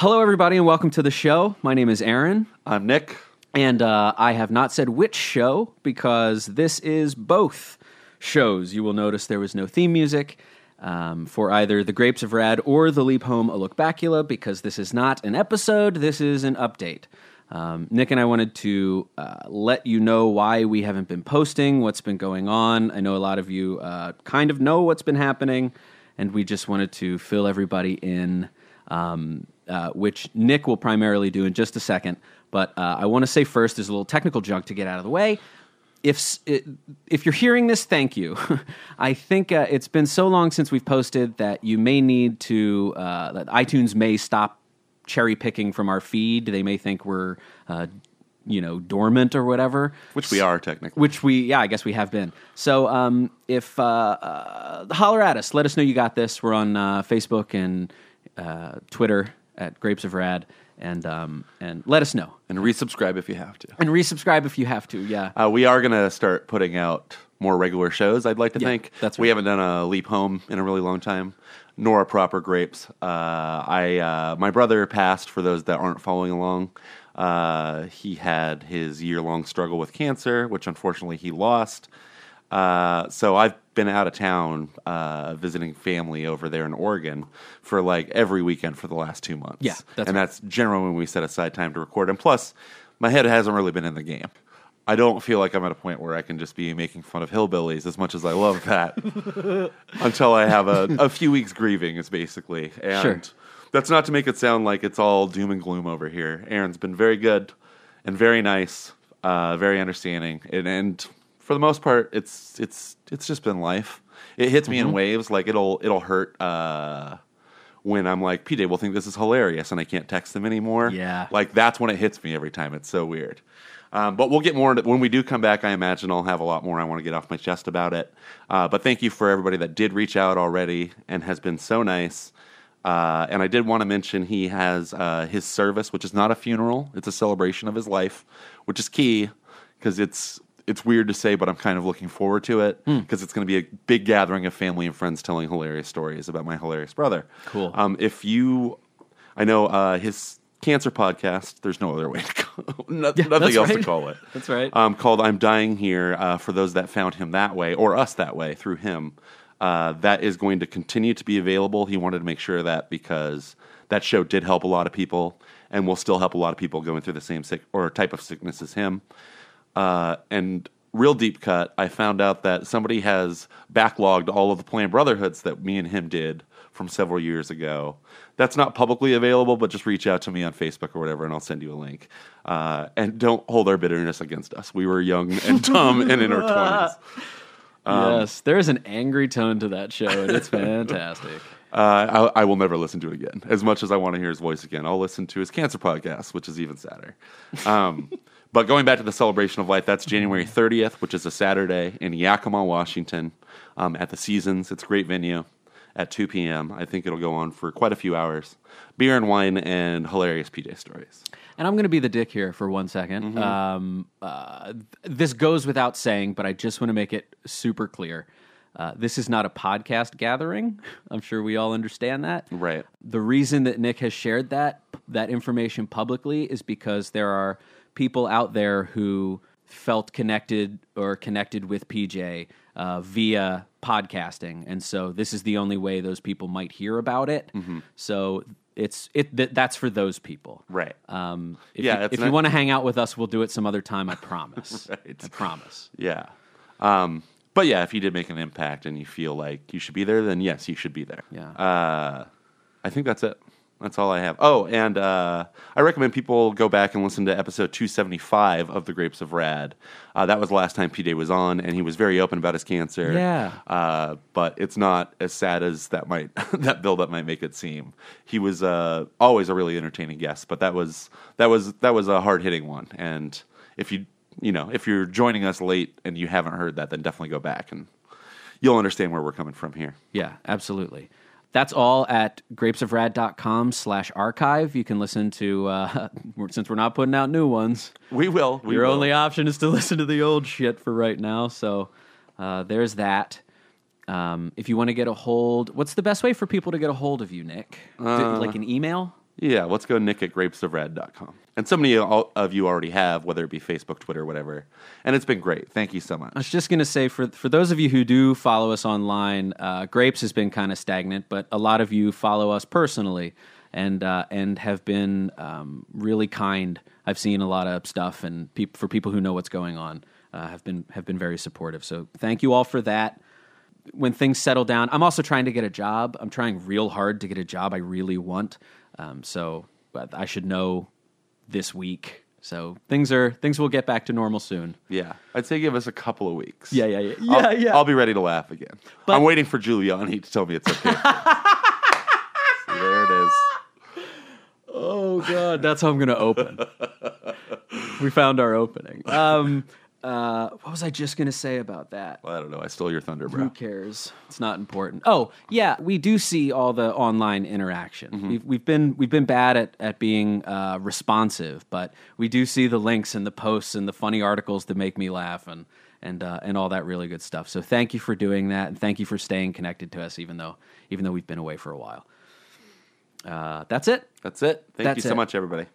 Hello, everybody, and welcome to the show. My name is Aaron. I'm Nick. And I have not said which show, because this is both shows. You will notice there was no theme music for either The Grapes of Rad or The Leap Home: A Look Bakula, because this is not an episode, this is an update. Nick and I wanted to let you know why we haven't been posting, what's been going on. I know a lot of you kind of know what's been happening, and we just wanted to fill everybody in, which Nick will primarily do in just a second. But I want to say first, there's a little technical junk to get out of the way. If you're hearing this, thank you. I think it's been so long since we've posted that you may need to, that iTunes may stop cherry picking from our feed. They may think we're, dormant or whatever. Which we are, technically. I guess we have been. So if holler at us, let us know you got this. We're on Facebook and Twitter at Grapes of Rad. And let us know. And resubscribe if you have to. Yeah. We are going to start putting out more regular shows, I'd like to think. That's right. We haven't done a Leap Home in a really long time, nor a proper Grapes. My brother passed, for those that aren't following along. He had his year-long struggle with cancer, which unfortunately he lost. So I've been out of town visiting family over there in Oregon for like every weekend for the last 2 months. Yeah, that's generally when we set aside time to record. And plus, my head hasn't really been in the game. I don't feel like I'm at a point where I can just be making fun of hillbillies, as much as I love that, until I have a few weeks grieving, is basically. And sure. That's not to make it sound like it's all doom and gloom over here. Aaron's been very good and very nice, very understanding, and for the most part, it's just been life. It hits me in waves. Like it'll hurt when I'm like, PJ will think this is hilarious, and I can't text them anymore. Yeah, like that's when it hits me every time. It's so weird. But we'll get more into, when we do come back. I imagine I'll have a lot more I want to get off my chest about it. But thank you for everybody that did reach out already and has been so nice. And I did want to mention he has his service, which is not a funeral; it's a celebration of his life, which is key because it's weird to say, but I'm kind of looking forward to it because it's going to be a big gathering of family and friends telling hilarious stories about my hilarious brother. Cool. I know his cancer podcast, there's no other way to call it. Nothing else to call it. That's right. Called I'm Dying Here, for those that found him that way, or us that way, through him. That is going to continue to be available. He wanted to make sure of that because that show did help a lot of people and will still help a lot of people going through the same type of sickness as him. And real deep cut, I found out that somebody has backlogged all of the Plan Brotherhoods that me and him did from several years ago. That's not publicly available, but just reach out to me on Facebook or whatever, and I'll send you a link. And don't hold our bitterness against us. We were young and dumb and in our 20s. Yes, there is an angry tone to that show, and it's fantastic. I will never listen to it again. As much as I want to hear his voice again, I'll listen to his cancer podcast, which is even sadder. But going back to the celebration of life, that's January 30th, which is a Saturday in Yakima, Washington, at the Seasons. It's a great venue at 2 p.m. I think it'll go on for quite a few hours. Beer and wine and hilarious PJ stories. And I'm going to be the dick here for 1 second. This goes without saying, but I just want to make it super clear. This is not a podcast gathering. I'm sure we all understand that. Right. The reason that Nick has shared that information publicly is because there are people out there who felt connected or connected with PJ via podcasting, and so this is the only way those people might hear about it. So that's for those people, right? If you want to hang out with us, we'll do it some other time. I promise. Right. I promise. Yeah. But yeah, if you did make an impact and you feel like you should be there, then yes, you should be there. Yeah. I think that's it. That's all I have. Oh, and I recommend people go back and listen to episode 275 of The Grapes of Rad. That was the last time PJ was on, and he was very open about his cancer. Yeah. But it's not as sad as that might that buildup might make it seem. He was always a really entertaining guest, but that was a hard hitting one. And if you're joining us late and you haven't heard that, then definitely go back and you'll understand where we're coming from here. Yeah, absolutely. That's all at GrapesOfRad.com/archive. You can listen to, since we're not putting out new ones. We will. Your only option is to listen to the old shit for right now. So there's that. If you want to get a hold, what's the best way for people to get a hold of you, Nick? Like an email? Yeah, let's go Nick at GrapesOfRad.com. And so many of you already have, whether it be Facebook, Twitter, whatever. And it's been great. Thank you so much. I was just going to say, for those of you who do follow us online, Grapes has been kind of stagnant, but a lot of you follow us personally and have been really kind. I've seen a lot of stuff, and for people who know what's going on, have been very supportive. So thank you all for that. When things settle down, I'm also trying to get a job. I'm trying real hard to get a job I really want. So I should know this week. So things will get back to normal soon. Yeah. I'd say give us a couple of weeks. Yeah. I'll be ready to laugh again. But I'm waiting for Giuliani to tell me it's okay. So there it is. Oh God, that's how I'm going to open. We found our opening. What was I just going to say about that? Well, I don't know. I stole your thunder, bro. Who cares? It's not important. Oh, yeah, we do see all the online interaction. Mm-hmm. We've been bad at being responsive, but we do see the links and the posts and the funny articles that make me laugh and all that really good stuff. So thank you for doing that, and thank you for staying connected to us, even though we've been away for a while. That's it. Thank you so much, everybody.